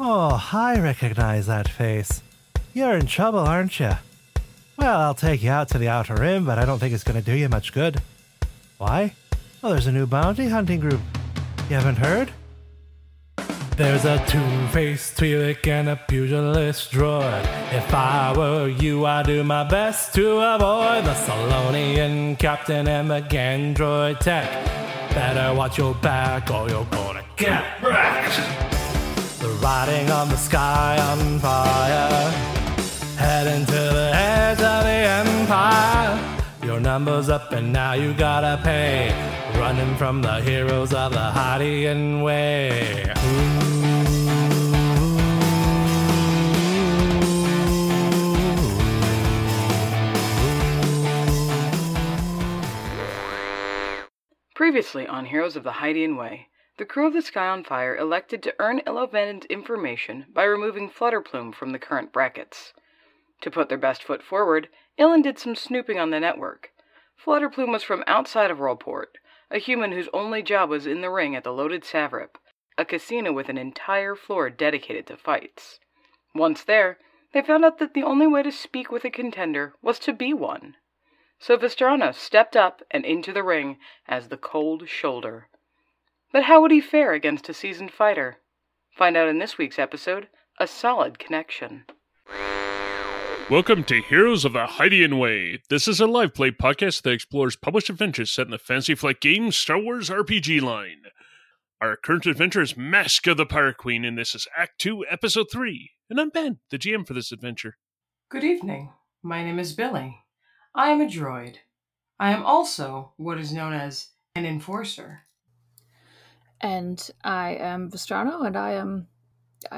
Oh, I recognize that face. You're in trouble, aren't you? Well, I'll take you out to the Outer Rim, but I don't think it's going to do you much good. Why? Well, there's a new bounty hunting group. You haven't heard? There's a two-faced Twi'lek and a pugilist droid. If I were you, I'd do my best to avoid the Salonian captain and the Gand droid tech. Better watch your back or you're gonna get wrecked. They're riding on the sky on fire, heading to the edge of the empire. Your number's up and now you gotta pay, running from the heroes of the Hydian Way. Previously on Heroes of the Hydian Way, the crew of the Sky on Fire elected to earn Illoven's information by removing Flutterplume from the current brackets. To put their best foot forward, Ilin did some snooping on the network. Flutterplume was from outside of Rollport, a human whose only job was in the ring at the Loaded Savrip, a casino with an entire floor dedicated to fights. Once there, they found out that the only way to speak with a contender was to be one. So Vistrano stepped up and into the ring as the Cold Shoulder. But how would he fare against a seasoned fighter? Find out in this week's episode, A Solid Connection. Welcome to Heroes of the Hydian Way. This is a live play podcast that explores published adventures set in the Fantasy Flight Games Star Wars RPG line. Our current adventure is Mask of the Pirate Queen, and this is Act 2, Episode 3. And I'm Ben, the GM for this adventure. Good evening. My name is Billy. I am a droid. I am also what is known as an enforcer. And I am Vistrano, and I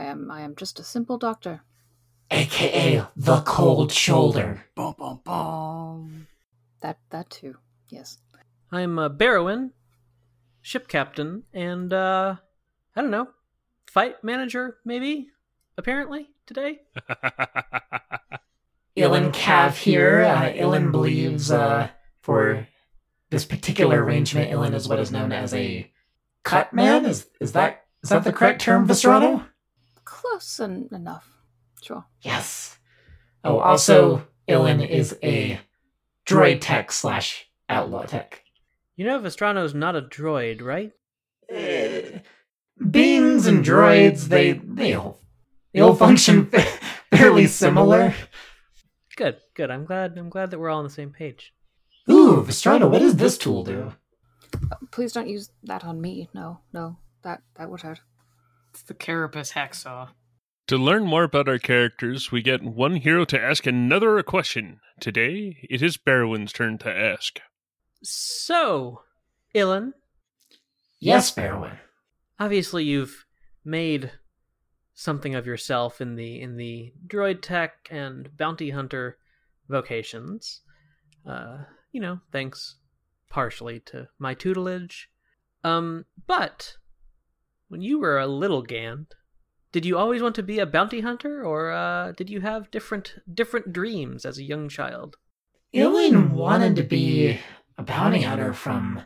am just a simple doctor. AKA the Cold Shoulder. Bum, bum, bum. That too, yes. I'm Barrowin, ship captain, and I don't know, fight manager maybe, apparently, today. Ilin Kav here. Ilin believes for this particular arrangement, Ilin is what is known as a cut man. Is that the correct term, Vistrano? Close enough. Sure. Yes. Oh, also, Ilin is a droid tech / outlaw tech. You know Vistrano's not a droid, right? Beings and droids, they all function fairly similar. Good. I'm glad that we're all on the same page. Ooh, Vistrano, what does this tool do? Please don't use that on me. No. That would hurt. It's the Carapace hacksaw. To learn more about our characters, we get one hero to ask another a question. Today, it is Barrowin's turn to ask. So, Ilin? Yes, Barrowin. Obviously, you've made something of yourself in the droid tech and bounty hunter vocations. Thanks partially to my tutelage. But when you were a little Gand, did you always want to be a bounty hunter, or did you have different dreams as a young child? Ilin wanted to be a bounty hunter from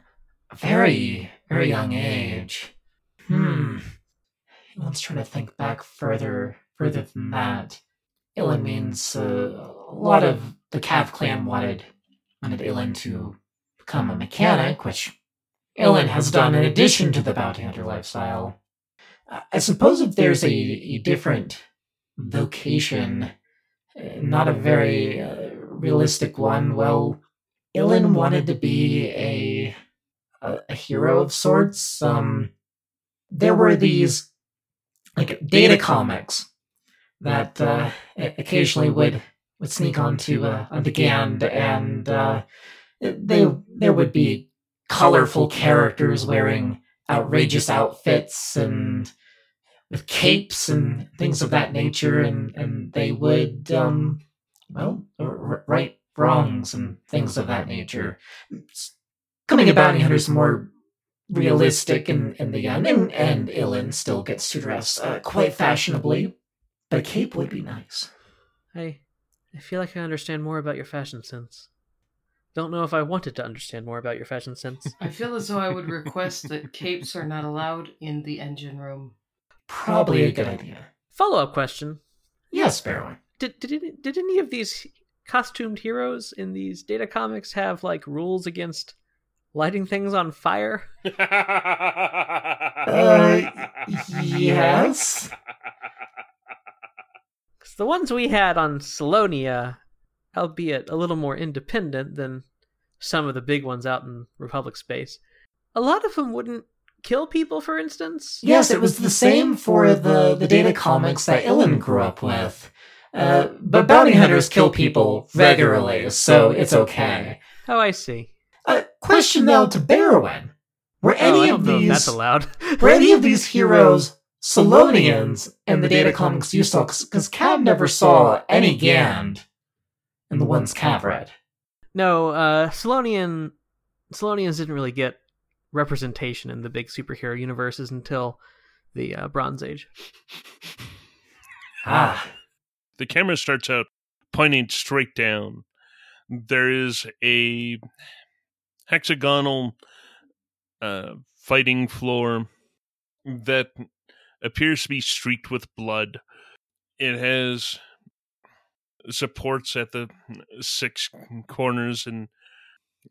a very, very young age. Ilin's trying to think back further than that. Ilin means a lot of the Kav Clan wanted Ilin to become a mechanic, which Ilin has done in addition to the bounty hunter lifestyle. I suppose if there's a different vocation, not a very realistic one, well, Ilin wanted to be a hero of sorts. There were these data comics that occasionally would sneak onto Gand, and there would be colorful characters wearing outrageous outfits and with capes and things of that nature, and they would right wrongs and things of that nature. Coming a bounty hunter is more realistic in the end, and Ilin still gets to dress quite fashionably, but a cape would be nice. I feel like I understand more about your fashion sense. Don't know if I wanted to understand more about your fashion sense. I feel as though I would request that capes are not allowed in the engine room. Probably a good idea. Follow-up question. Yes, Barrowin. Did any of these costumed heroes in these data comics have, like, rules against lighting things on fire? Yes. Because the ones we had on Salonia, albeit a little more independent than some of the big ones out in Republic space, a lot of them wouldn't kill people, for instance. Yes, it was the same for the data comics that Ilin grew up with. But bounty hunters kill people regularly, so it's okay. Oh, I see. Question though to Barrowin: were any of these heroes Salonians in the data comics you saw? Because Kav never saw any Gand in the ones Kav read. No, Salonians didn't really get representation in the big superhero universes until the Bronze Age. Ah. The camera starts out pointing straight down. There is a hexagonal fighting floor that appears to be streaked with blood. It has supports at the six corners and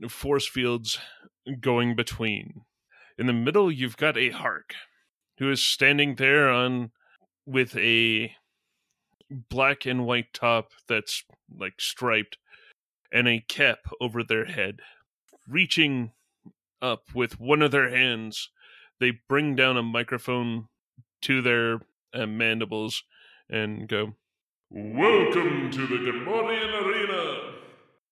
force fields going between. In the middle, you've got a Hark, who is standing there with a black and white top that's like striped and a cap over their head. Reaching up with one of their hands, they bring down a microphone to their mandibles and go, "Welcome to the Gamorrean Arena.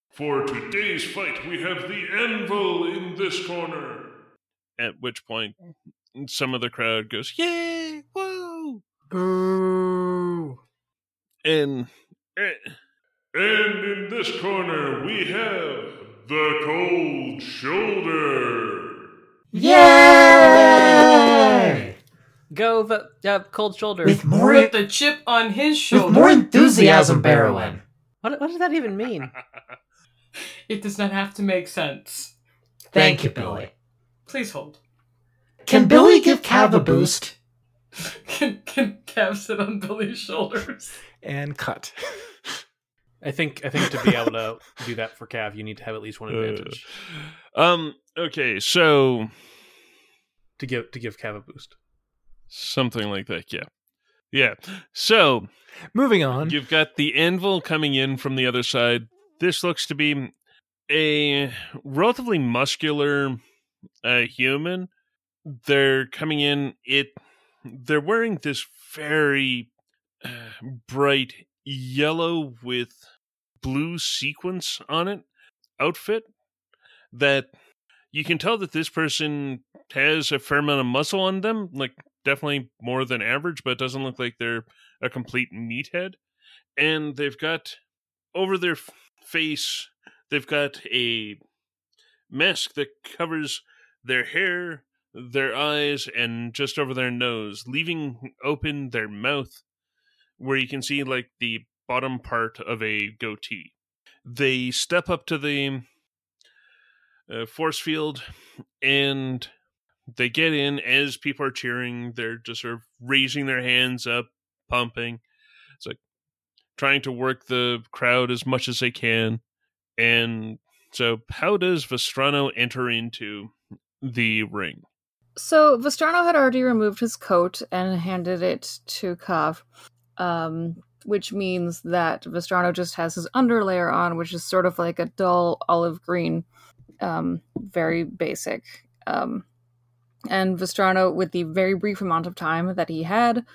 For today's fight, we have the Anvil in this corner." At which point, some of the crowd goes, "Yay! Whoa! Ooh!" And in this corner, we have the Cold Shoulder. Yay! Go, Cold Shoulder. With the chip on his shoulder. With more enthusiasm, Barrowin. What does that even mean? It does not have to make sense. Thank you, Billy. Please hold. Can Billy give Kav a boost? Can Kav sit on Billy's shoulders? And cut. I think to be able to do that for Kav, you need to have at least one advantage. Okay, so to give Kav a boost, something like that. Yeah. So moving on, you've got the Anvil coming in from the other side. This looks to be a relatively muscular human. They're coming in. They're wearing this very bright yellow with blue sequins on it outfit that you can tell that this person has a fair amount of muscle on them, like definitely more than average, but it doesn't look like they're a complete meathead. And they've got over their face, they've got a mask that covers their hair, their eyes, and just over their nose, leaving open their mouth, where you can see, like, the bottom part of a goatee. They step up to the force field, and they get in as people are cheering. They're just sort of raising their hands up, pumping. It's like trying to work the crowd as much as they can. And so how does Vistrano enter into the ring? So Vistrano had already removed his coat and handed it to Kav. Which means that Vistrano just has his underlayer on, which is sort of like a dull olive green, very basic. And Vistrano, with the very brief amount of time that he had,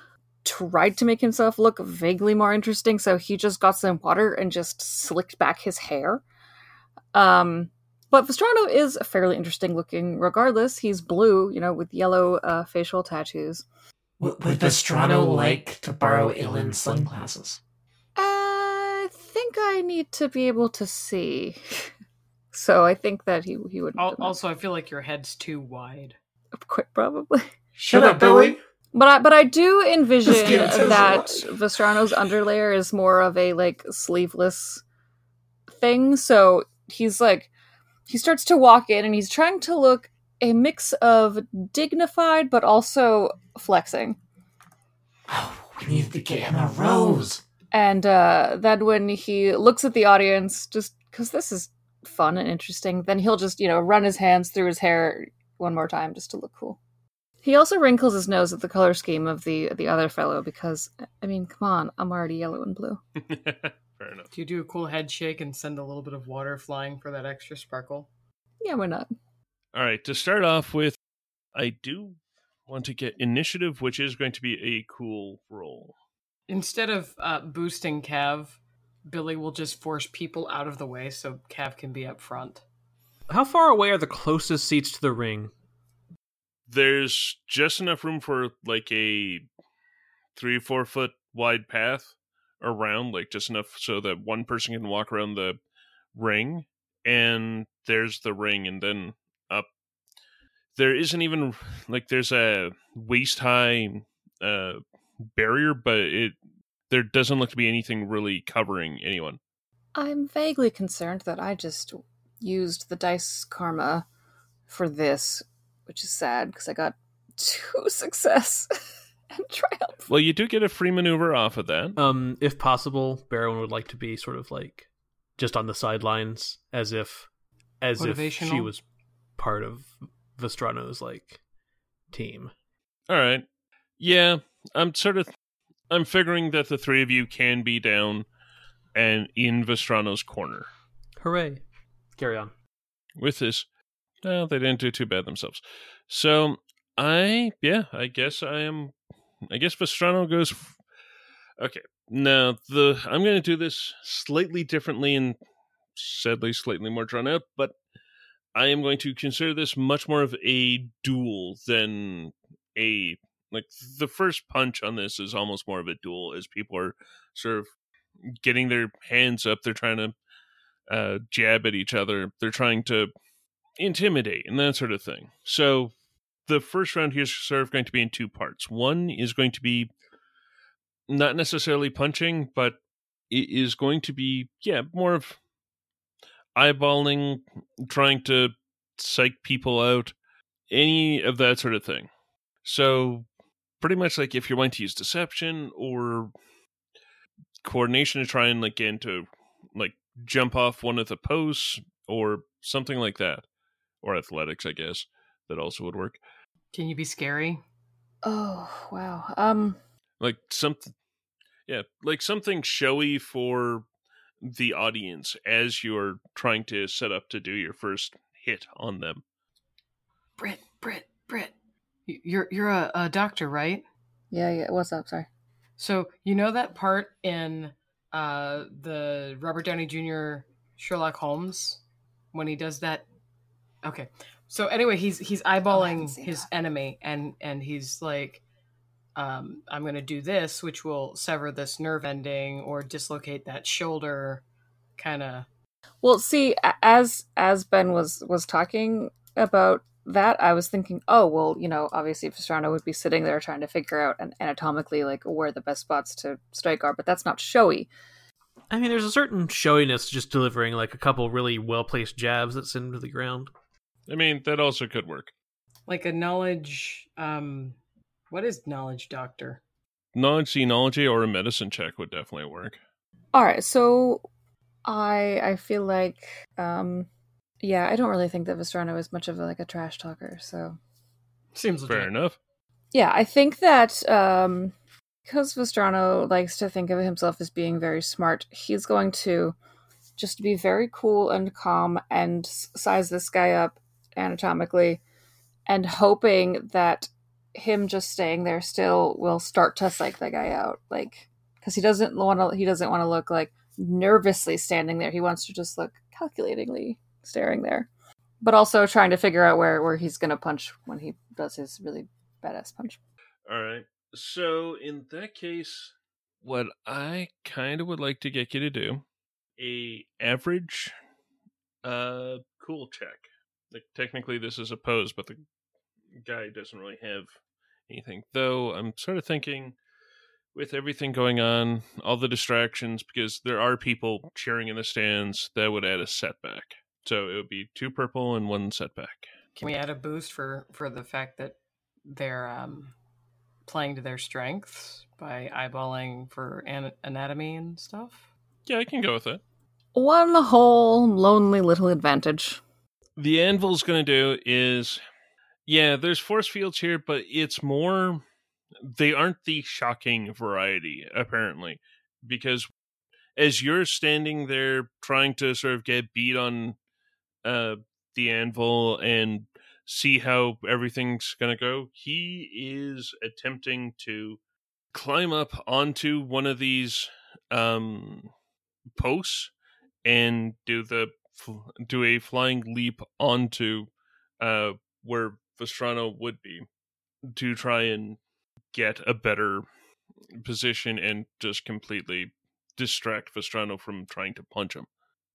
tried to make himself look vaguely more interesting, so he just got some water and just slicked back his hair. But Vistrano is fairly interesting looking regardless. He's blue, with yellow facial tattoos. Would Vistrano like to borrow Ilin's sunglasses? I think I need to be able to see. So I think that he would. Also, I feel like your head's too wide. Quite probably. Shut up, Billy! But I do envision that Vistrano's underlayer is more of a, like, sleeveless thing. So he's like, he starts to walk in and he's trying to look a mix of dignified, but also flexing. Oh, Leave the camera, Rose. And then when he looks at the audience, just because this is fun and interesting, then he'll just, you know, run his hands through his hair one more time just to look cool. He also wrinkles his nose at the color scheme of the other fellow because, I mean, come on, I'm already yellow and blue. Fair enough. Do you do a cool head shake and send a little bit of water flying for that extra sparkle? Yeah, why not? All right, to start off with, I do want to get initiative, which is going to be a cool roll. Instead of boosting Kav, Billy will just force people out of the way so Kav can be up front. How far away are the closest seats to the ring? There's just enough room for like a 3-4 foot wide path around, like just enough so that one person can walk around the ring, and there's the ring, and then up. There isn't even like there's a waist high barrier, but there doesn't look to be anything really covering anyone. I'm vaguely concerned that I just used the dice karma for this, which is sad because I got 2 success and triumph. Well, you do get a free maneuver off of that. If possible, Barrowin would like to be sort of like just on the sidelines, as if she was part of Vistrano's like team. All right, yeah. I'm figuring that the three of you can be down and in Vistrano's corner. Hooray. Carry on. With this, no, they didn't do too bad themselves. So, I guess Vistrano goes, okay, now I'm going to do this slightly differently and sadly slightly more drawn out, but I am going to consider this much more of a duel than a, like, the first punch on this is almost more of a duel as people are sort of getting their hands up. They're trying to jab at each other. They're trying to intimidate and that sort of thing. So the first round here is sort of going to be in 2 parts. One is going to be not necessarily punching, but it is going to be, yeah, more of eyeballing, trying to psych people out, any of that sort of thing. So pretty much like if you're going to use deception or coordination to try and like get into like jump off one of the posts or something like that, or athletics, I guess that also would work. Can you be scary? Oh wow! Like something, yeah, like something showy for the audience as you're trying to set up to do your first hit on them. Britt, you're a doctor, right? Yeah. What's up? Sorry. So you know that part in the Robert Downey Jr. Sherlock Holmes when he does that? Okay. So anyway, he's eyeballing his enemy and he's like, I'm going to do this, which will sever this nerve ending or dislocate that shoulder kind of. Well, see, as Ben was talking about that, I was thinking, oh, well, you know, obviously Vistrano would be sitting there trying to figure out anatomically like where the best spots to strike are, but that's not showy. I mean, there's a certain showiness just delivering like a couple really well-placed jabs that send him to the ground. I mean, that also could work. Like a knowledge, what is knowledge, doctor? Knowledge, xenology, or a medicine check would definitely work. All right, so I feel like, yeah, I don't really think that Vistrano is much of a trash talker, so. Seems legit. Fair enough. Yeah, I think that because Vistrano likes to think of himself as being very smart, he's going to just be very cool and calm and size this guy up anatomically and hoping that him just staying there still will start to psych that guy out. Like, because he doesn't want to look like nervously standing there. He wants to just look calculatingly staring there, but also trying to figure out where he's going to punch when he does his really badass punch. All right. So in that case, what I kind of would like to get you to do, a average cool check. Like technically this is a pose, but the guy doesn't really have anything. Though I'm sort of thinking with everything going on, all the distractions, because there are people cheering in the stands, that would add a setback. So it would be 2 purple and 1 setback. Can we add a boost for the fact that they're playing to their strengths by eyeballing for anatomy and stuff? Yeah, I can go with it. One whole lonely little advantage. The Anvil's going to do is, yeah, there's force fields here, but it's more, they aren't the shocking variety, apparently, because as you're standing there trying to sort of get beat on the Anvil and see how everything's going to go, he is attempting to climb up onto one of these posts and do a flying leap onto where Vistrano would be to try and get a better position and just completely distract Vistrano from trying to punch him.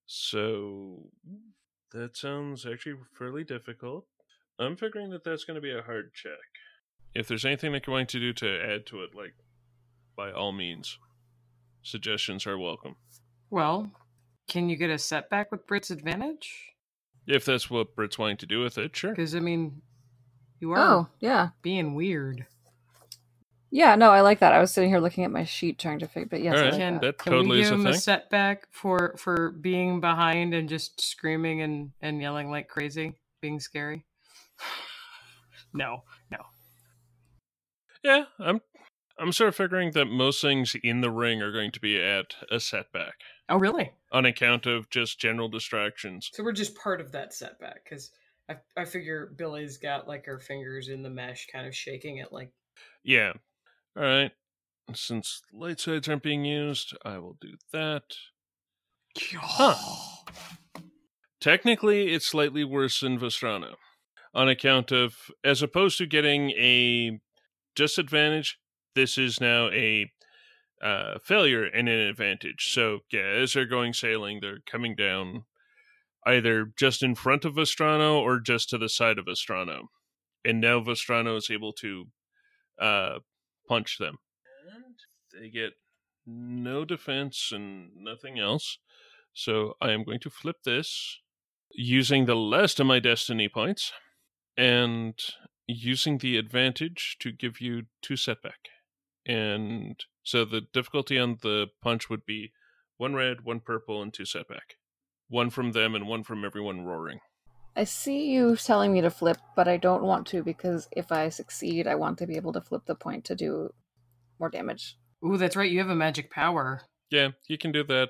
So that sounds actually fairly difficult. I'm figuring that that's going to be a hard check. If there's anything that you're going to do to add to it, like, by all means, suggestions are welcome. Well, can you get a setback with Brit's advantage? If that's what Brit's wanting to do with it, sure. Because, I mean, you are being weird. Yeah, no, I like that. I was sitting here looking at my sheet trying to figure, but yes, right. Can we give him a setback for being behind and just screaming and yelling like crazy, being scary? No. Yeah, I'm sort of figuring that most things in the ring are going to be at a setback. Oh, really? On account of just general distractions. So we're just part of that setback, because I figure Billy's got like her fingers in the mesh, kind of shaking it like... Yeah. All right. Since light sides aren't being used, I will do that. Huh. Technically, it's slightly worse than Vistrano. On account of, as opposed to getting a disadvantage, this is now a failure and an advantage. So, yeah, as they're going sailing, they're coming down either just in front of Vistrano or just to the side of Vistrano. And now Vistrano is able to punch them. And they get no defense and nothing else. So I am going to flip this using the last of my destiny points. And using the advantage to give you 2 setback. And so the difficulty on the punch would be 1 red, 1 purple, and 2 setback. 1 from them and 1 from everyone roaring. I see you telling me to flip, but I don't want to because if I succeed, I want to be able to flip the point to do more damage. Ooh, that's right. You have a magic power. Yeah, you can do that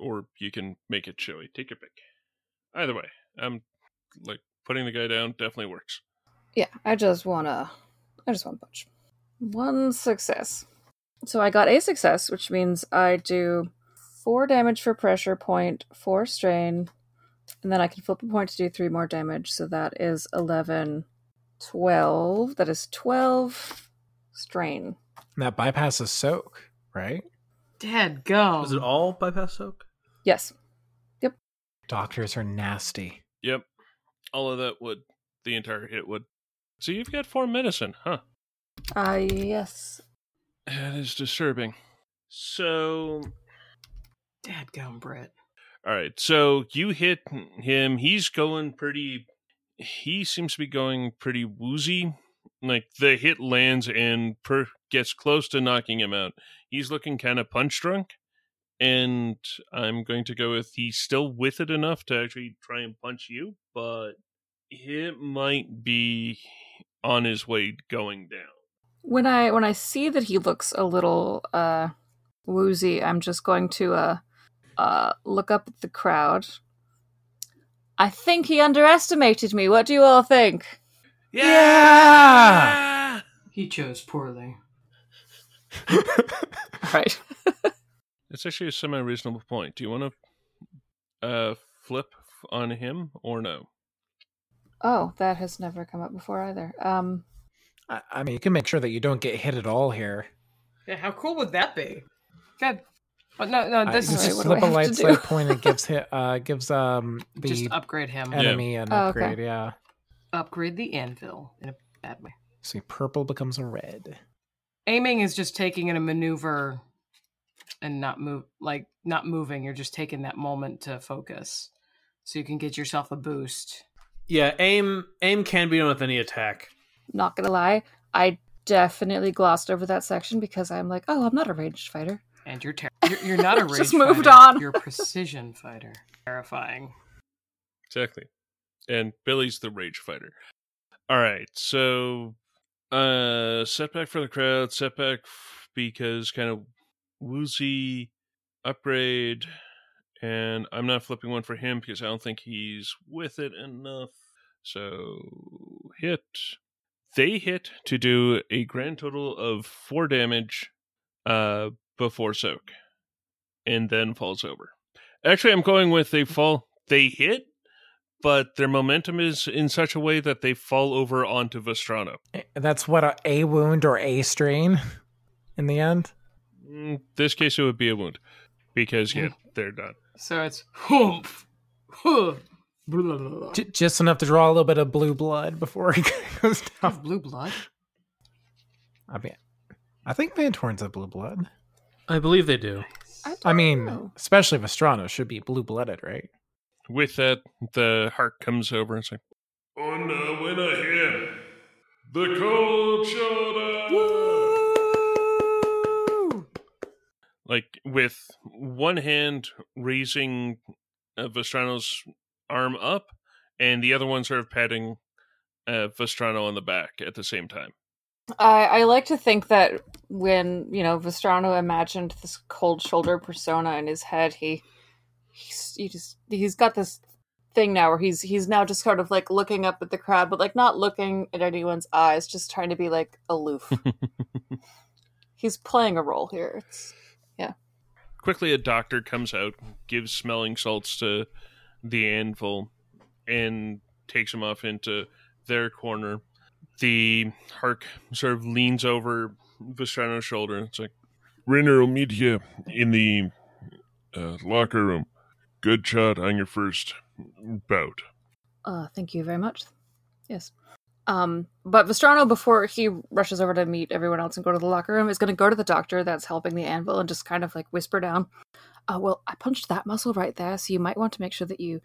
or you can make it showy. Take your pick. Either way, I'm like putting the guy down definitely works. Yeah, I just want to punch. 1 success. So I got a success, which means I do 4 damage for pressure point, 4 strain, and then I can flip a point to do 3 more damage. So that is 11, 12. That is 12 strain. And that bypasses soak, right? Dead go. Is it all bypass soak? Yes. Yep. Doctors are nasty. Yep. All of that would. The entire hit would. So you've got 4 medicine, huh? Yes. That is disturbing. So... Dadgum, Brett. Alright, so you hit him. He's going pretty... He seems to be going pretty woozy. Like, the hit lands and gets close to knocking him out. He's looking kind of punch drunk. And I'm going to go with he's still with it enough to actually try and punch you, but it might be... on his way going down. When I see that he looks a little woozy, I'm just going to look up at the crowd. I think he underestimated me. What do you all think? Yeah! He chose poorly. Right. It's actually a semi-reasonable point. Do you want to flip on him or no? Oh, that has never come up before either. I mean, you can make sure that you don't get hit at all here. Yeah, how cool would that be? God, oh, no, this is just flip a light slide point and gives the just upgrade him enemy and upgrade, okay. Yeah. Upgrade the anvil in a bad way. See, purple becomes a red. Aiming is just taking in a maneuver and not moving. You're just taking that moment to focus, so you can get yourself a boost. Yeah, aim can be done with any attack. Not gonna lie, I definitely glossed over that section because I'm like, oh, I'm not a ranged fighter. And you're not a ranged just moved fighter. On. You're a precision fighter. Terrifying. Exactly. And Billy's the rage fighter. All right, so setback for the crowd, setback because kind of woozy, upgrade, and I'm not flipping one for him because I don't think he's with it enough. So hit. They hit to do a grand total of 4 damage before soak, and then falls over. Actually, I'm going with they fall. They hit, but their momentum is in such a way that they fall over onto Vistrano. That's what, a wound or a strain in the end? In this case, it would be a wound because, yeah, they're done. So it's humph, huh, blah, blah, blah. Just enough to draw a little bit of blue blood before he goes down. Blue blood? I mean, I think Vantorn's have blue blood. I believe they do. I mean, especially Vistrano should be blue-blooded, right? With that, the heart comes over and it's like, on the winner here, the Cold Shoulder! Woo! Like, with one hand raising Vestrano's arm up, and the other one sort of patting Vistrano on the back at the same time. I like to think that when, you know, Vistrano imagined this Cold Shoulder persona in his head, he's got this thing now where he's now just sort of like looking up at the crowd, but like not looking at anyone's eyes, just trying to be like aloof. He's playing a role here. It's, yeah. Quickly, a doctor comes out, gives smelling salts to the anvil, and takes him off into their corner. The Hark sort of leans over Vistrano's shoulder. It's like, Rainer will meet you in the locker room. Good shot on your first bout. Thank you very much. Yes. But Vistrano, before he rushes over to meet everyone else and go to the locker room, is going to go to the doctor that's helping the anvil and just kind of like whisper down, well, I punched that muscle right there, so you might want to make sure that you,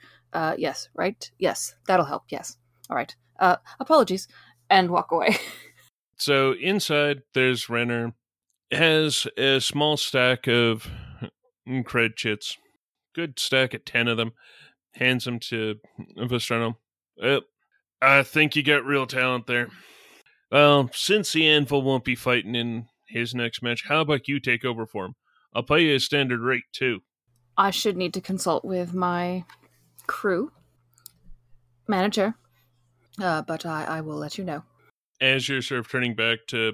yes, right? Yes, that'll help, yes. All right. Apologies. And walk away. So inside, there's Renner. Has a small stack of cred chits. Good stack of 10 of them. Hands them to Vistrano. I think you got real talent there. Well, since the Anvil won't be fighting in his next match, how about you take over for him? I'll pay you a standard rate, too. I should need to consult with my crew. Manager. But I will let you know. As you're sort of turning back to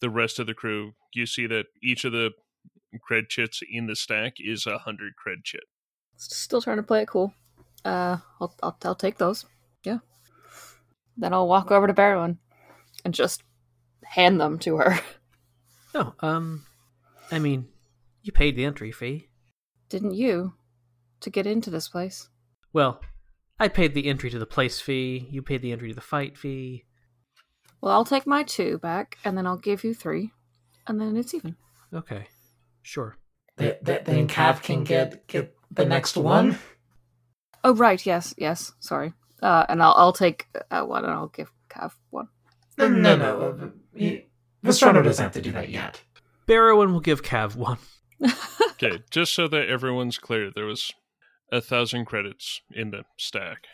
the rest of the crew, you see that each of the cred chits in the stack is 100 cred chit. Still trying to play it cool. I'll take those. Yeah. Then I'll walk over to Barrowin and just hand them to her. Oh, I mean, you paid the entry fee. Didn't you? To get into this place. Well, I paid the entry to the place fee. You paid the entry to the fight fee. Well, I'll take my 2 back, and then I'll give you 3, and then it's even. Okay, sure. Then Kav can get the next one? Oh, right, yes, sorry. And I'll take 1, and I'll give Kav 1. No. Vistrano doesn't have to do that yet. Barrowin will give Kav 1. Okay, just so that everyone's clear, there was 1,000 credits in the stack.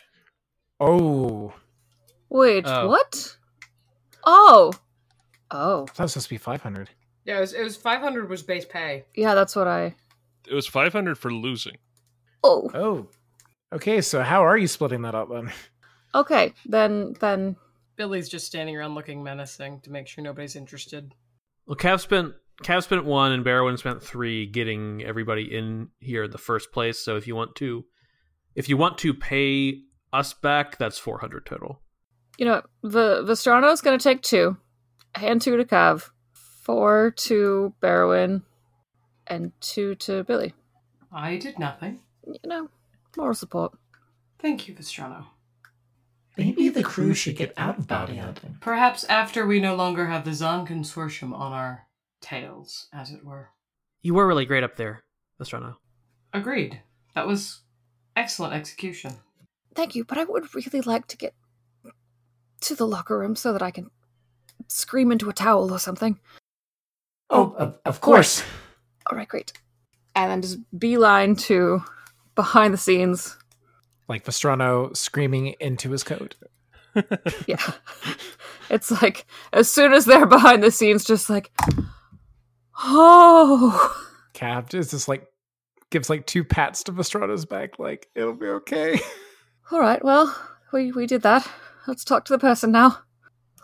Oh. Wait, what? Oh. That was supposed to be 500. Yeah, it was 500 was base pay. Yeah, that's what I... It was 500 for losing. Oh. Okay, so how are you splitting that up then? Okay, then... Billy's just standing around looking menacing to make sure nobody's interested. Well, Cav spent 1 and Barrowin spent 3 getting everybody in here in the first place. So if you want to pay us back, that's 400 total. You know, Vistrano's going to take 2, hand 2 to Kav, 4 to Barrowin, and 2 to Billy. I did nothing. You know, moral support. Thank you, Vistrano. Maybe the crew should get out of bounty hunting. Perhaps after we no longer have the Zan Consortium on our tails, as it were. You were really great up there, Vistrano. Agreed. That was excellent execution. Thank you, but I would really like to get to the locker room so that I can scream into a towel or something? Oh, of course. All right, great. And then just beeline to behind the scenes. Like Vistrano screaming into his coat. Yeah. It's like, as soon as they're behind the scenes, just like, oh. Kav is just like, gives like two pats to Vistrano's back, like, it'll be okay. All right, well, we did that. Let's talk to the person now.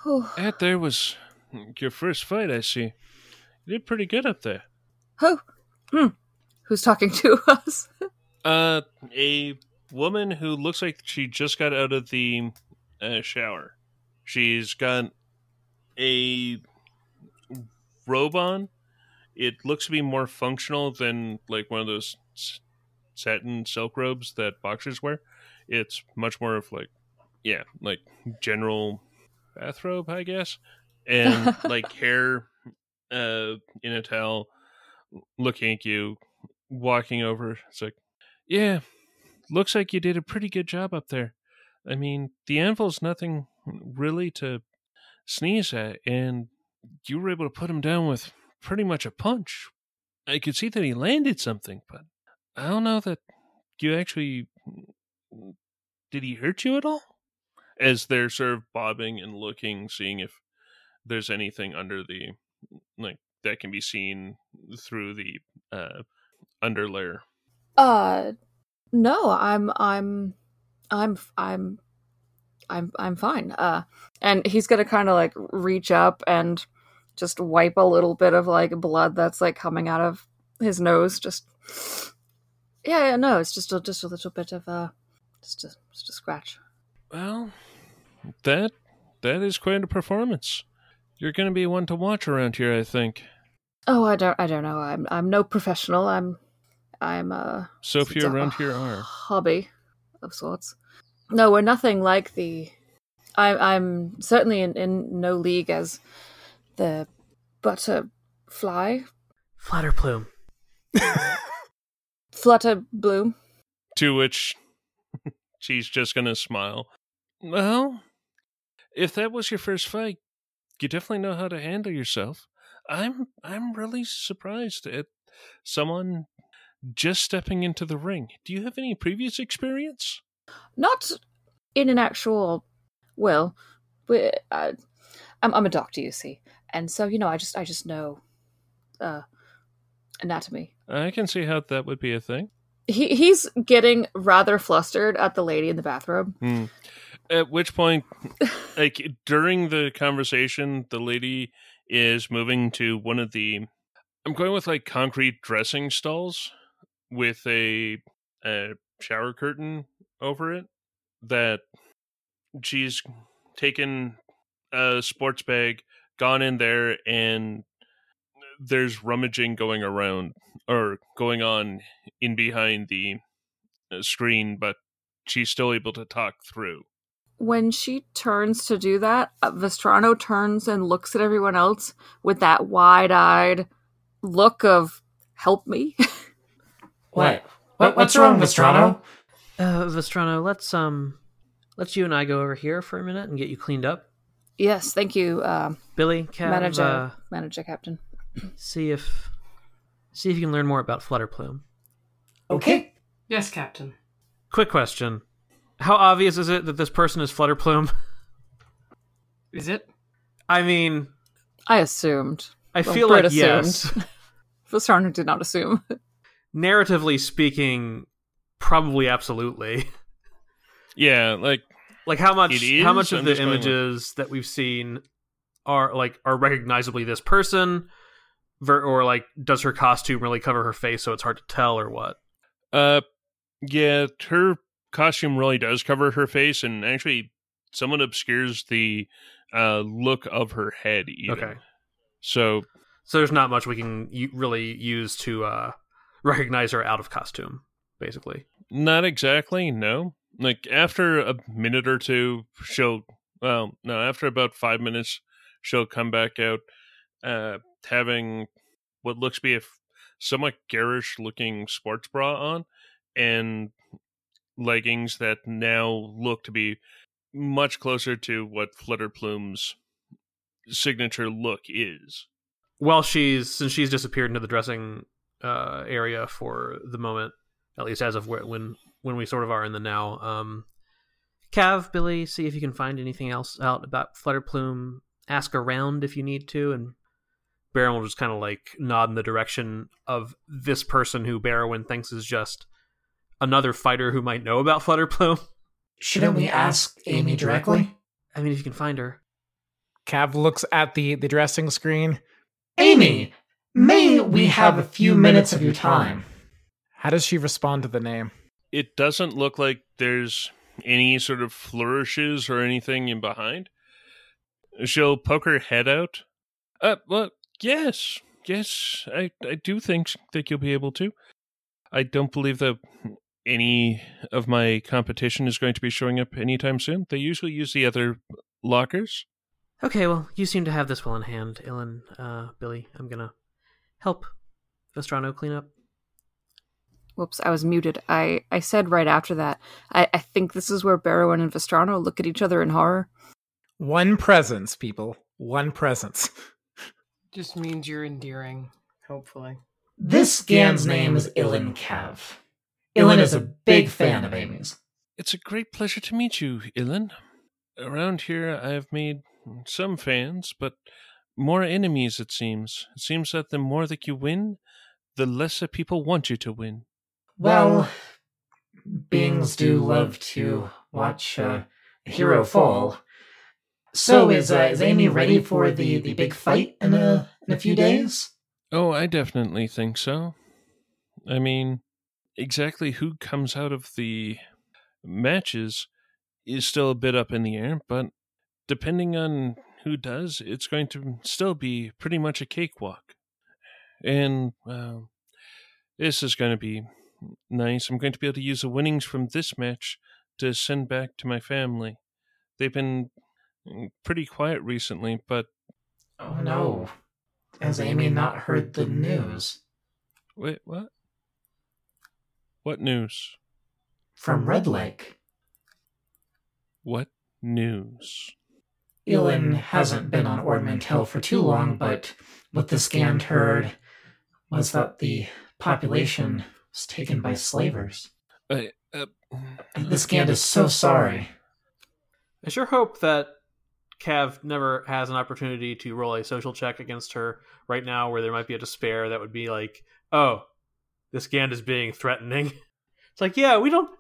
Whew. That there was your first fight, I see. You did pretty good up there. Oh. Hmm. Who's talking to us? A woman who looks like she just got out of the shower. She's got a robe on. It looks to be more functional than like one of those satin silk robes that boxers wear. It's much more of like, yeah, like general bathrobe, I guess. And like hair in a towel, looking at you, walking over. It's like, yeah, looks like you did a pretty good job up there. I mean, the anvil's nothing really to sneeze at, and you were able to put him down with pretty much a punch. I could see that he landed something, but I don't know that you actually... Did he hurt you at all? As they're sort of bobbing and looking, seeing if there's anything under the, like, that can be seen through the underlayer. No, I'm fine. And he's gonna kind of like reach up and just wipe a little bit of like blood that's like coming out of his nose. Just yeah, no, it's just a little bit of just a scratch. Well, that is quite a performance. You're gonna be one to watch around here, I think. Oh, I don't know. I'm no professional. I'm so if you around here are hobby of sorts. No, we're nothing like the... I'm certainly in no league as the butterfly. Flutterplume. Flutterbloom. To which she's just going to smile. Well, if that was your first fight, you definitely know how to handle yourself. I'm really surprised at someone just stepping into the ring. Do you have any previous experience? Not in an actual... Well, I'm a doctor, you see, and so you know, I just know anatomy. I can see how that would be a thing. He's getting rather flustered at the lady in the bathrobe. Mm. At which point, like during the conversation, the lady is moving to one of the... I'm going with like concrete dressing stalls with a shower curtain over it, that she's taken a sports bag, gone in there, and there's rummaging going around or going on in behind the screen, but she's still able to talk through. When she turns to do that, Vistrano turns and looks at everyone else with that wide-eyed look of help me. What's wrong, Vistrano? Vistrano, let's you and I go over here for a minute and get you cleaned up. Yes, thank you, Billy, Kav, manager, captain. See if you can learn more about Flutterplume. Okay. Yes, captain. Quick question: how obvious is it that this person is Flutterplume? Is it? I mean, I assumed. I feel like assumed. Yes. Vistrano did not assume. Narratively speaking, probably absolutely. Yeah, like how much of the images that we've seen are recognizably this person, or like does her costume really cover her face so it's hard to tell, or what? Yeah, her costume really does cover her face, and actually somewhat obscures the look of her head even. Okay. So there's not much we can really use to recognize her out of costume, basically. Not exactly, no. Like, after a minute or two, after about 5 minutes, she'll come back out, having what looks to be a somewhat garish-looking sports bra on, and leggings that now look to be much closer to what Flutterplume's signature look is. Well, since she's disappeared into the dressing area for the moment, at least as of when we sort of are in the now. Kav, Billy, see if you can find anything else out about Flutterplume. Ask around if you need to, and Barrowin will just kind of like nod in the direction of this person who Barrowin thinks is just another fighter who might know about Flutterplume. Shouldn't we ask Amy directly? I mean, if you can find her. Kav looks at the dressing screen. Amy, may we have a few minutes of your time? How does she respond to the name? It doesn't look like there's any sort of flourishes or anything in behind. She'll poke her head out. Well, yes, I do think you'll be able to. I don't believe that any of my competition is going to be showing up anytime soon. They usually use the other lockers. Okay, well, you seem to have this well in hand, Ilin, Billy. I'm going to help Vistrano clean up. Whoops, I was muted. I said right after that, I think this is where Barrowin and Vistrano look at each other in horror. One presence, people. One presence. Just means you're endearing, hopefully. This Gand's name is Ilin Kav. Ilin is a big fan of Amy's. It's a great pleasure to meet you, Ilin. Around here, I've made some fans, but more enemies, it seems. It seems that the more that you win, the lesser people want you to win. Well, beings do love to watch a hero fall. So is Amy ready for the big fight in a few days? Oh, I definitely think so. I mean, exactly who comes out of the matches is still a bit up in the air, but depending on who does, it's going to still be pretty much a cakewalk. And this is going to be nice. I'm going to be able to use the winnings from this match to send back to my family. They've been pretty quiet recently, but... Oh no. Has Amy not heard the news? Wait, what? What news? From Red Lake. What news? Ilin hasn't been on Ormond Hill for too long, but what the Gand heard was that the population was taken by slavers. The Gand is so sorry. I sure hope that Kav never has an opportunity to roll a social check against her right now where there might be a despair that would be like, oh, this Gand is being threatening. It's like, yeah,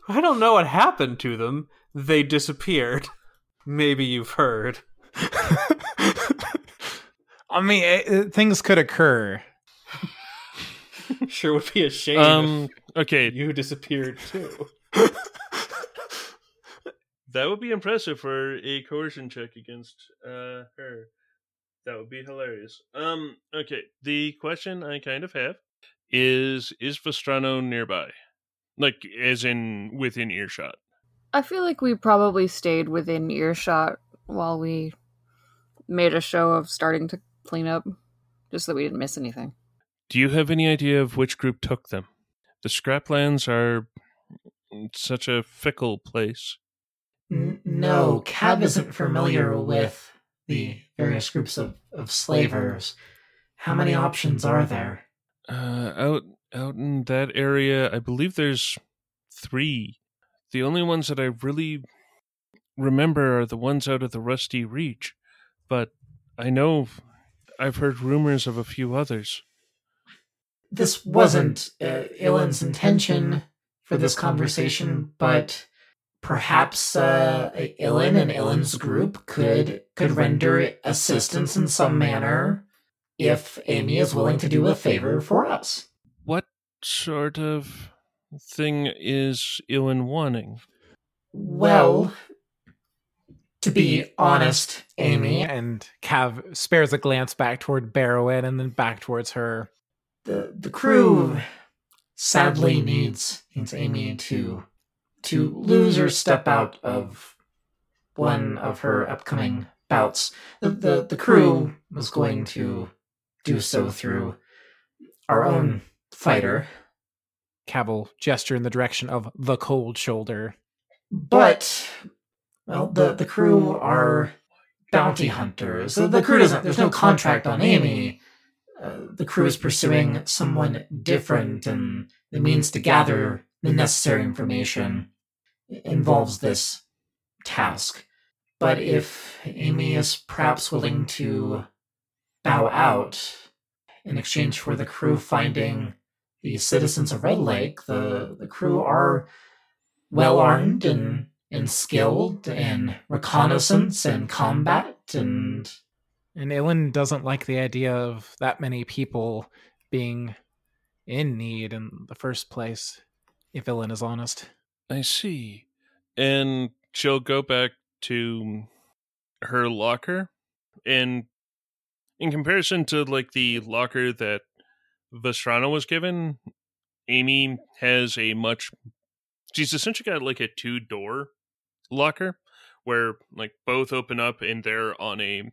I don't know what happened to them. They disappeared. Maybe you've heard. I mean, things could occur. Sure would be a shame if you disappeared too. That would be impressive for a coercion check against her. That would be hilarious. Okay, the question I kind of have is Vistrano nearby? Like, as in within earshot? I feel like we probably stayed within earshot while we made a show of starting to clean up, just so we didn't miss anything. Do you have any idea of which group took them? The Scraplands are such a fickle place. No, Kav isn't familiar with the various groups of slavers. How many options are there? Out in that area, I believe there's 3. The only ones that I really remember are the ones out of the Rusty Reach, but I know I've heard rumors of a few others. This wasn't Ilan's intention for this conversation, but... Perhaps Ilin and Ilan's group could render assistance in some manner if Amy is willing to do a favor for us. What sort of thing is Ilin wanting? Well, to be honest, Amy... And Kav spares a glance back toward Barrowin and then back towards her. The crew sadly needs Amy to lose or step out of one of her upcoming bouts. The crew was going to do so through our own fighter. Kav gesture in the direction of the Cold Shoulder. But, well, the crew are bounty hunters. The crew doesn't, there's no contract on Amy. The crew is pursuing someone different, and the means to gather the necessary information involves this task. But if Amy is perhaps willing to bow out in exchange for the crew finding the citizens of Red Lake, the crew are well-armed and skilled in reconnaissance and combat. And Ilin doesn't like the idea of that many people being in need in the first place, if Ilin is honest. I see. And she'll go back to her locker, and in comparison to like the locker that Vistrano was given, Amy has a much, she's essentially got like a 2-door locker where like both open up and they're on a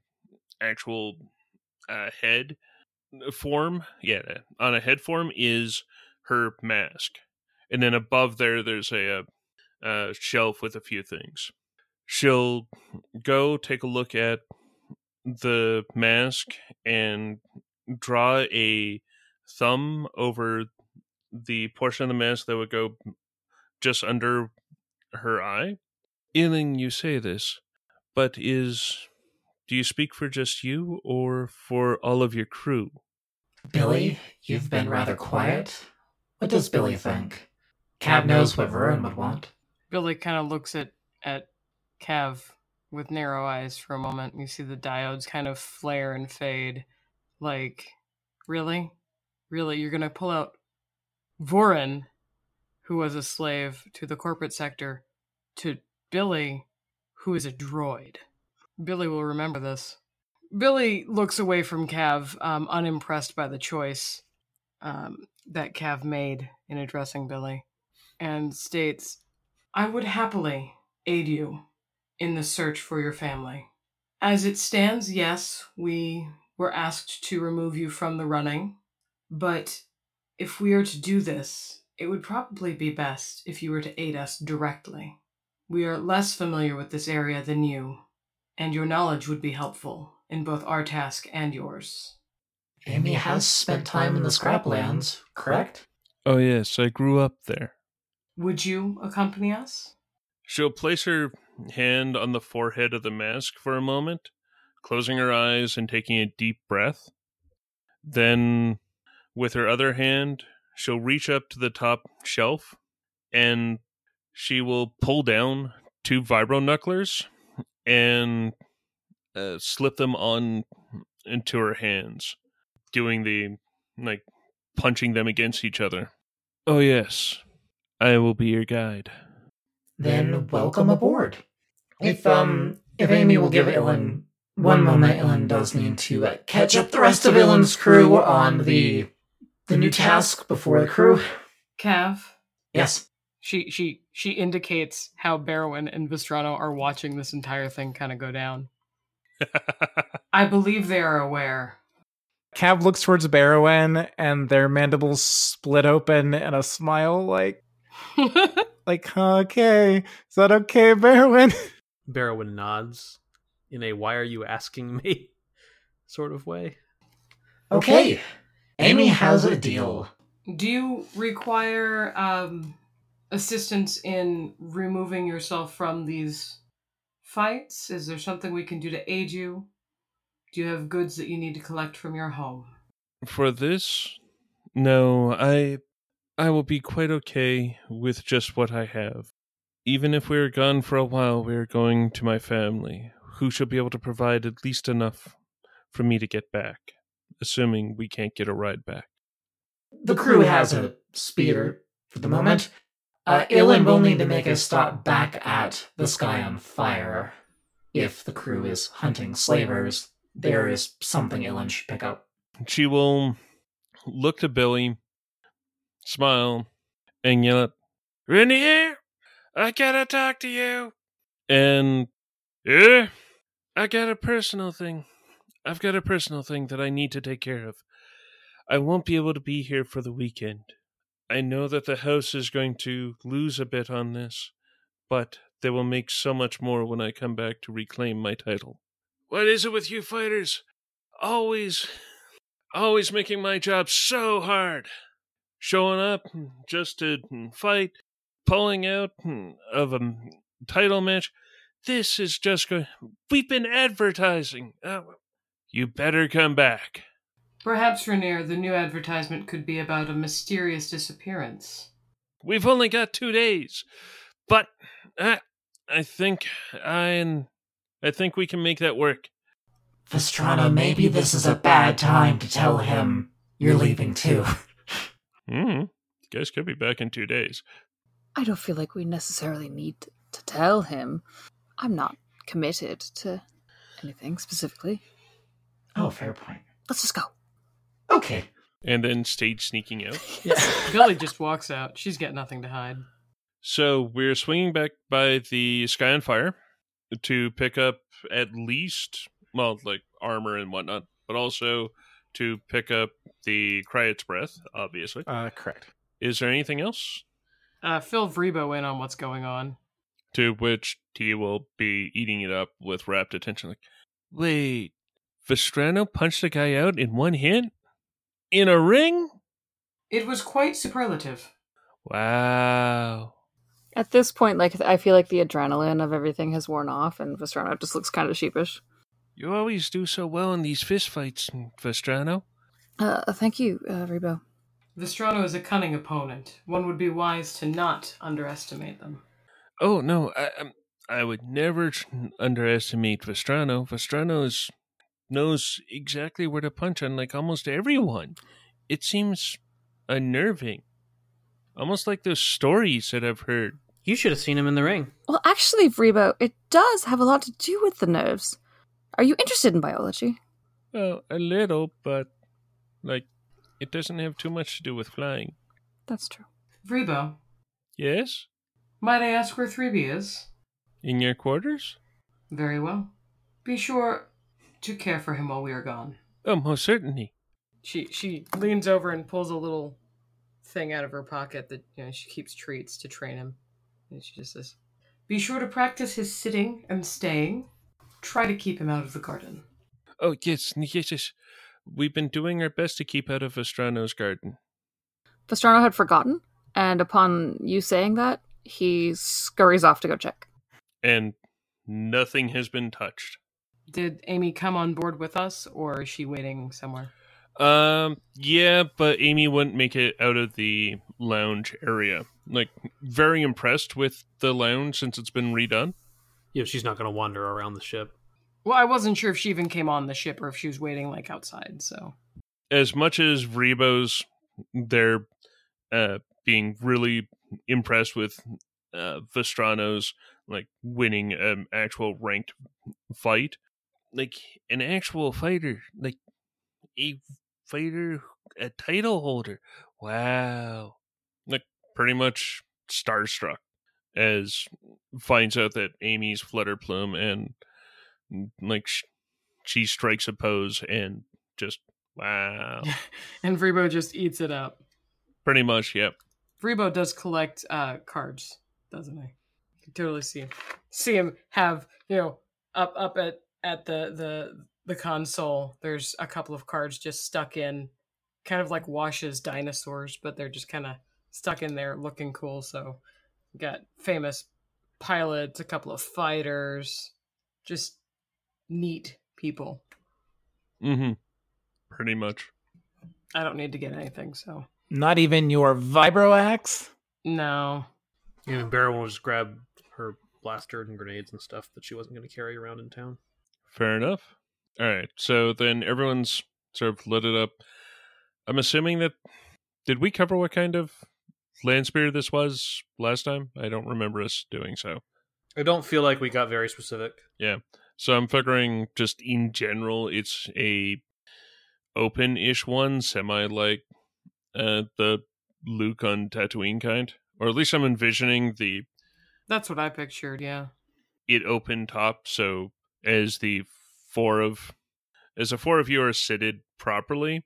actual head form. Yeah, on a head form is her mask, and then above there's a shelf with a few things. She'll go take a look at the mask and draw a thumb over the portion of the mask that would go just under her eye. Ilin, you say this, but do you speak for just you or for all of your crew? Billy, you've been rather quiet. What does Billy think? Kav knows what Vern would want. Billy kind of looks at Kav with narrow eyes for a moment. You see the diodes kind of flare and fade. Like, really? Really, you're going to pull out Vorin, who was a slave to the corporate sector, to Billy, who is a droid. Billy will remember this. Billy looks away from Kav, unimpressed by the choice that Kav made in addressing Billy, and states, I would happily aid you in the search for your family. As it stands, yes, we were asked to remove you from the running. But if we are to do this, it would probably be best if you were to aid us directly. We are less familiar with this area than you, and your knowledge would be helpful in both our task and yours. Amy has spent time in the Scraplands, correct? Oh yes, I grew up there. Would you accompany us? She'll place her hand on the forehead of the mask for a moment, closing her eyes and taking a deep breath. Then, with her other hand, she'll reach up to the top shelf, and she will pull down 2 vibro-knucklers and slip them on into her hands, doing the, like, punching them against each other. Oh yes, I will be your guide. Then welcome aboard. If Amy will give Ilin one moment, Ilin does need to catch up the rest of Ilan's crew on the new task before the crew. Kav? Yes? She indicates how Barrowin and Vistrano are watching this entire thing kind of go down. I believe they are aware. Kav looks towards Barrowin, and their mandibles split open in a smile like, okay, is that okay, Barrowin? Barrowin nods in a why are you asking me sort of way. Okay. Amy has a deal. Do you require assistance in removing yourself from these fights? Is there something we can do to aid you? Do you have goods that you need to collect from your home? For this? No, I will be quite okay with just what I have. Even if we are gone for a while, we are going to my family, who shall be able to provide at least enough for me to get back, assuming we can't get a ride back. The crew has a speeder for the moment. Ilin will need to make a stop back at the Sky on Fire. If the crew is hunting slavers, there is something Ilin should pick up. She will look to Billy, smile, and yell out, Renier, I gotta talk to you. And, I've got a personal thing that I need to take care of. I won't be able to be here for the weekend. I know that the house is going to lose a bit on this, but they will make so much more when I come back to reclaim my title. What is it with you fighters? Always making my job so hard. Showing up just to fight, pulling out of a title match. This is just going... We've been advertising. You better come back. Perhaps, Rainier, the new advertisement could be about a mysterious disappearance. We've only got 2 days. But I think we can make that work. Vistrano, maybe this is a bad time to tell him you're leaving too. You guys could be back in 2 days. I don't feel like we necessarily need to tell him. I'm not committed to anything specifically. Oh, fair point. Let's just go. Okay. And then stage sneaking out. Yeah. Billy just walks out. She's got nothing to hide. So we're swinging back by the Sky on Fire to pick up at least, armor and whatnot, but also to pick up the Cryot's Breath, obviously. Correct. Is there anything else? Fill Vrebo in on what's going on. To which he will be eating it up with rapt attention. Wait, Vistrano punched the guy out in one hit? In a ring? It was quite superlative. Wow. At this point, I feel like the adrenaline of everything has worn off, and Vistrano just looks kind of sheepish. You always do so well in these fistfights, Vistrano. Thank you, Vrebo. Vistrano is a cunning opponent. One would be wise to not underestimate them. Oh, no, I would never underestimate Vistrano. Vistrano knows exactly where to punch on, almost everyone. It seems unnerving. Almost like those stories that I've heard. You should have seen him in the ring. Well, actually, Vrebo, it does have a lot to do with the nerves. Are you interested in biology? Well, a little, but, it doesn't have too much to do with flying. That's true. Vrebo? Yes? Might I ask where 3B is? In your quarters? Very well. Be sure to care for him while we are gone. Oh, most certainly. She leans over and pulls a little thing out of her pocket that she keeps treats to train him. And she just says, be sure to practice his sitting and staying. Try to keep him out of the garden. Oh, yes. We've been doing our best to keep out of Vistrano's garden. Vistrano had forgotten, and upon you saying that, he scurries off to go check. And nothing has been touched. Did Amy come on board with us, or is she waiting somewhere? Yeah, but Amy wouldn't make it out of the lounge area. Very impressed with the lounge since it's been redone. Yeah, she's not going to wander around the ship. Well, I wasn't sure if she even came on the ship or if she was waiting, outside, so... As much as Vrebo's there being really impressed with Vistrano's winning an actual ranked fight. An actual fighter. A fighter, a title holder. Wow. Pretty much starstruck as finds out that Amy's Flutterplume and she strikes a pose and just, wow. And Vrebo just eats it up. Pretty much, yep. Vrebo does collect cards, doesn't he? You can totally see him have, up at the console. There's a couple of cards just stuck in, kind of like Wash's dinosaurs, but they're just kind of stuck in there, looking cool. So, you got famous pilots, a couple of fighters, just neat people. Mm-hmm. Pretty much. I don't need to get anything, so. Not even your vibro-axe? No. Yeah, and Barrowin will just grab her blaster and grenades and stuff that she wasn't going to carry around in town. Fair enough. All right, so then everyone's sort of lit it up. I'm assuming that... Did we cover what kind of land spear this was last time? I don't remember us doing so. I don't feel like we got very specific. Yeah, so I'm figuring just in general it's a open-ish one, semi-like... the Luke on Tatooine kind, or at least I'm envisioning the... That's what I pictured, yeah. It open top, so as the four of you are seated properly,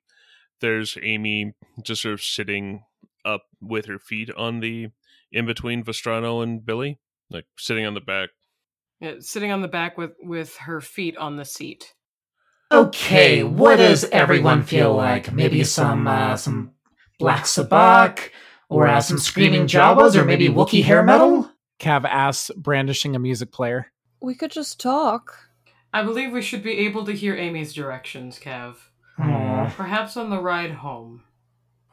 there's Amy just sort of sitting up with her feet on the in between Vistrano and Billy, sitting on the back. Sitting on the back with her feet on the seat. Okay, what does everyone feel like? Maybe some Black Sabacc, or some Screaming Jawas, or maybe Wookiee hair metal? Kav asks, brandishing a music player. We could just talk. I believe we should be able to hear Amy's directions, Kav. Perhaps on the ride home.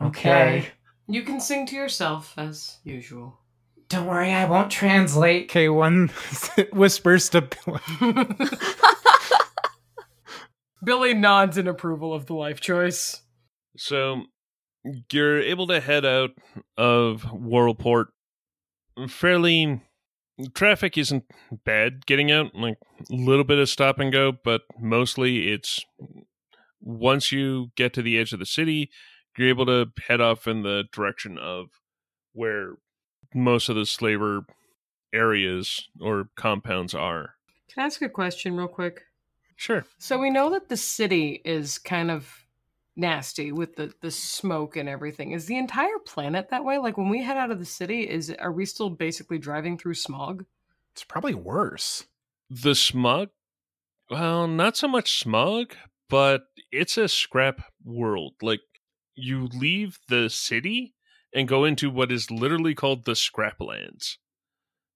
Okay. You can sing to yourself, as usual. Don't worry, I won't translate. K1 whispers to Billy. Billy nods in approval of the life choice. So, you're able to head out of Whirlport. Fairly... Traffic isn't bad getting out, like a little bit of stop and go, but mostly it's once you get to the edge of the city, you're able to head off in the direction of where most of the slaver areas or compounds are. Can I ask a question real quick? Sure. So we know that the city is kind of nasty with the smoke and everything. Is the entire planet that way? Like when we head out of the city, are we still basically driving through smog? It's probably worse. The smog? Well, not so much smog, but it's a scrap world. Like you leave the city and go into what is literally called the Scraplands.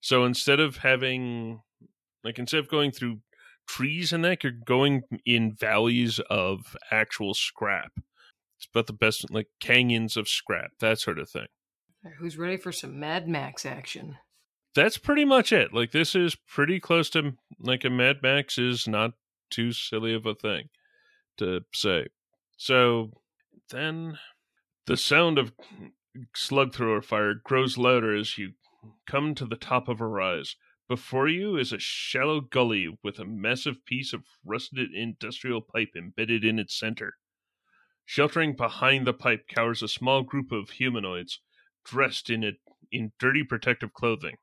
So instead of going through trees and that, you're going in valleys of actual scrap. It's about the best, like canyons of scrap, that sort of thing. Who's ready for some Mad Max action? That's pretty much it. Like this is pretty close to like a Mad Max is not too silly of a thing to say. So then the sound of slug thrower fire grows louder as you come to the top of a rise. Before you is a shallow gully with a massive piece of rusted industrial pipe embedded in its center. Sheltering behind the pipe cowers a small group of humanoids dressed in dirty protective clothing.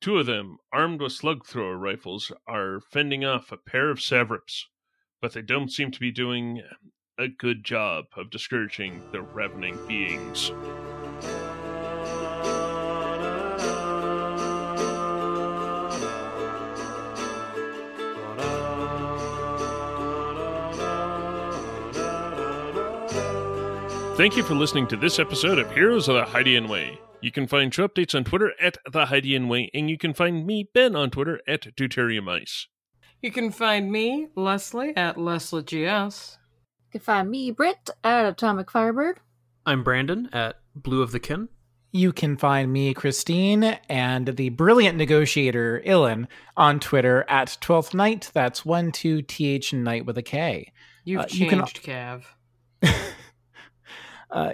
Two of them, armed with slug thrower rifles, are fending off a pair of Savrips, but they don't seem to be doing a good job of discouraging the ravening beings. Thank you for listening to this episode of Heroes of the Hydian Way. You can find show updates on Twitter at The Hydian Way, and you can find me, Ben, on Twitter at Deuterium Ice. You can find me, Leslie, at LeslieGS. You can find me, Britt, at Atomic Firebird. I'm Brandon, at Blue of the Kin. You can find me, Christine, and the brilliant negotiator, Ilin, on Twitter at 12th Night. That's 12th Night with a K. You've changed, Kav.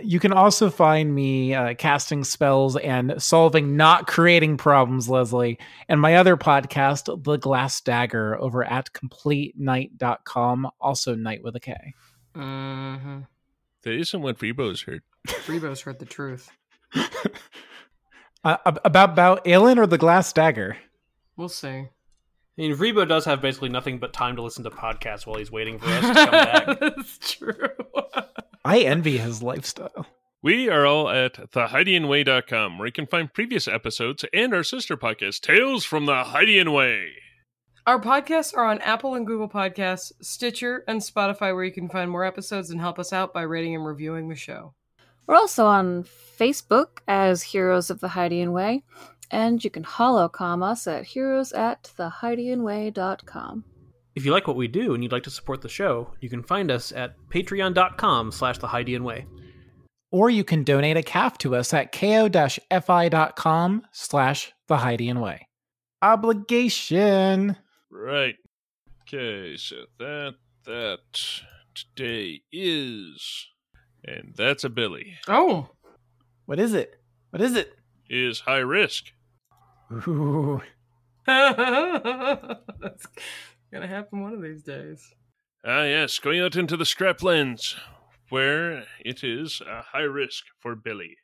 You can also find me casting spells and solving, not creating problems, Leslie, and my other podcast, The Glass Dagger, over at CompleteKnight.com, also Knight with a K. Mm-hmm. That isn't what Vrebo's heard. Vrebo's heard the truth. About Alien or The Glass Dagger? We'll see. I mean, Vrebo does have basically nothing but time to listen to podcasts while he's waiting for us to come back. That's true. I envy his lifestyle. We are all at thehydianway.com, where you can find previous episodes and our sister podcast, Tales from the Hydian Way. Our podcasts are on Apple and Google Podcasts, Stitcher, and Spotify, where you can find more episodes and help us out by rating and reviewing the show. We're also on Facebook as Heroes of the Hydian Way, and you can holocom us at heroes@thehydianway.com. If you like what we do and you'd like to support the show, you can find us at patreon.com/thehydianway. Or you can donate a calf to us at ko-fi.com/thehydianway. Obligation! Right. Okay, so that today is... And that's a Billy. Oh! What is it? It is high risk. Ooh. That's... gonna happen one of these days. Yes, going out into the Scraplands, where it is a high risk for Billy.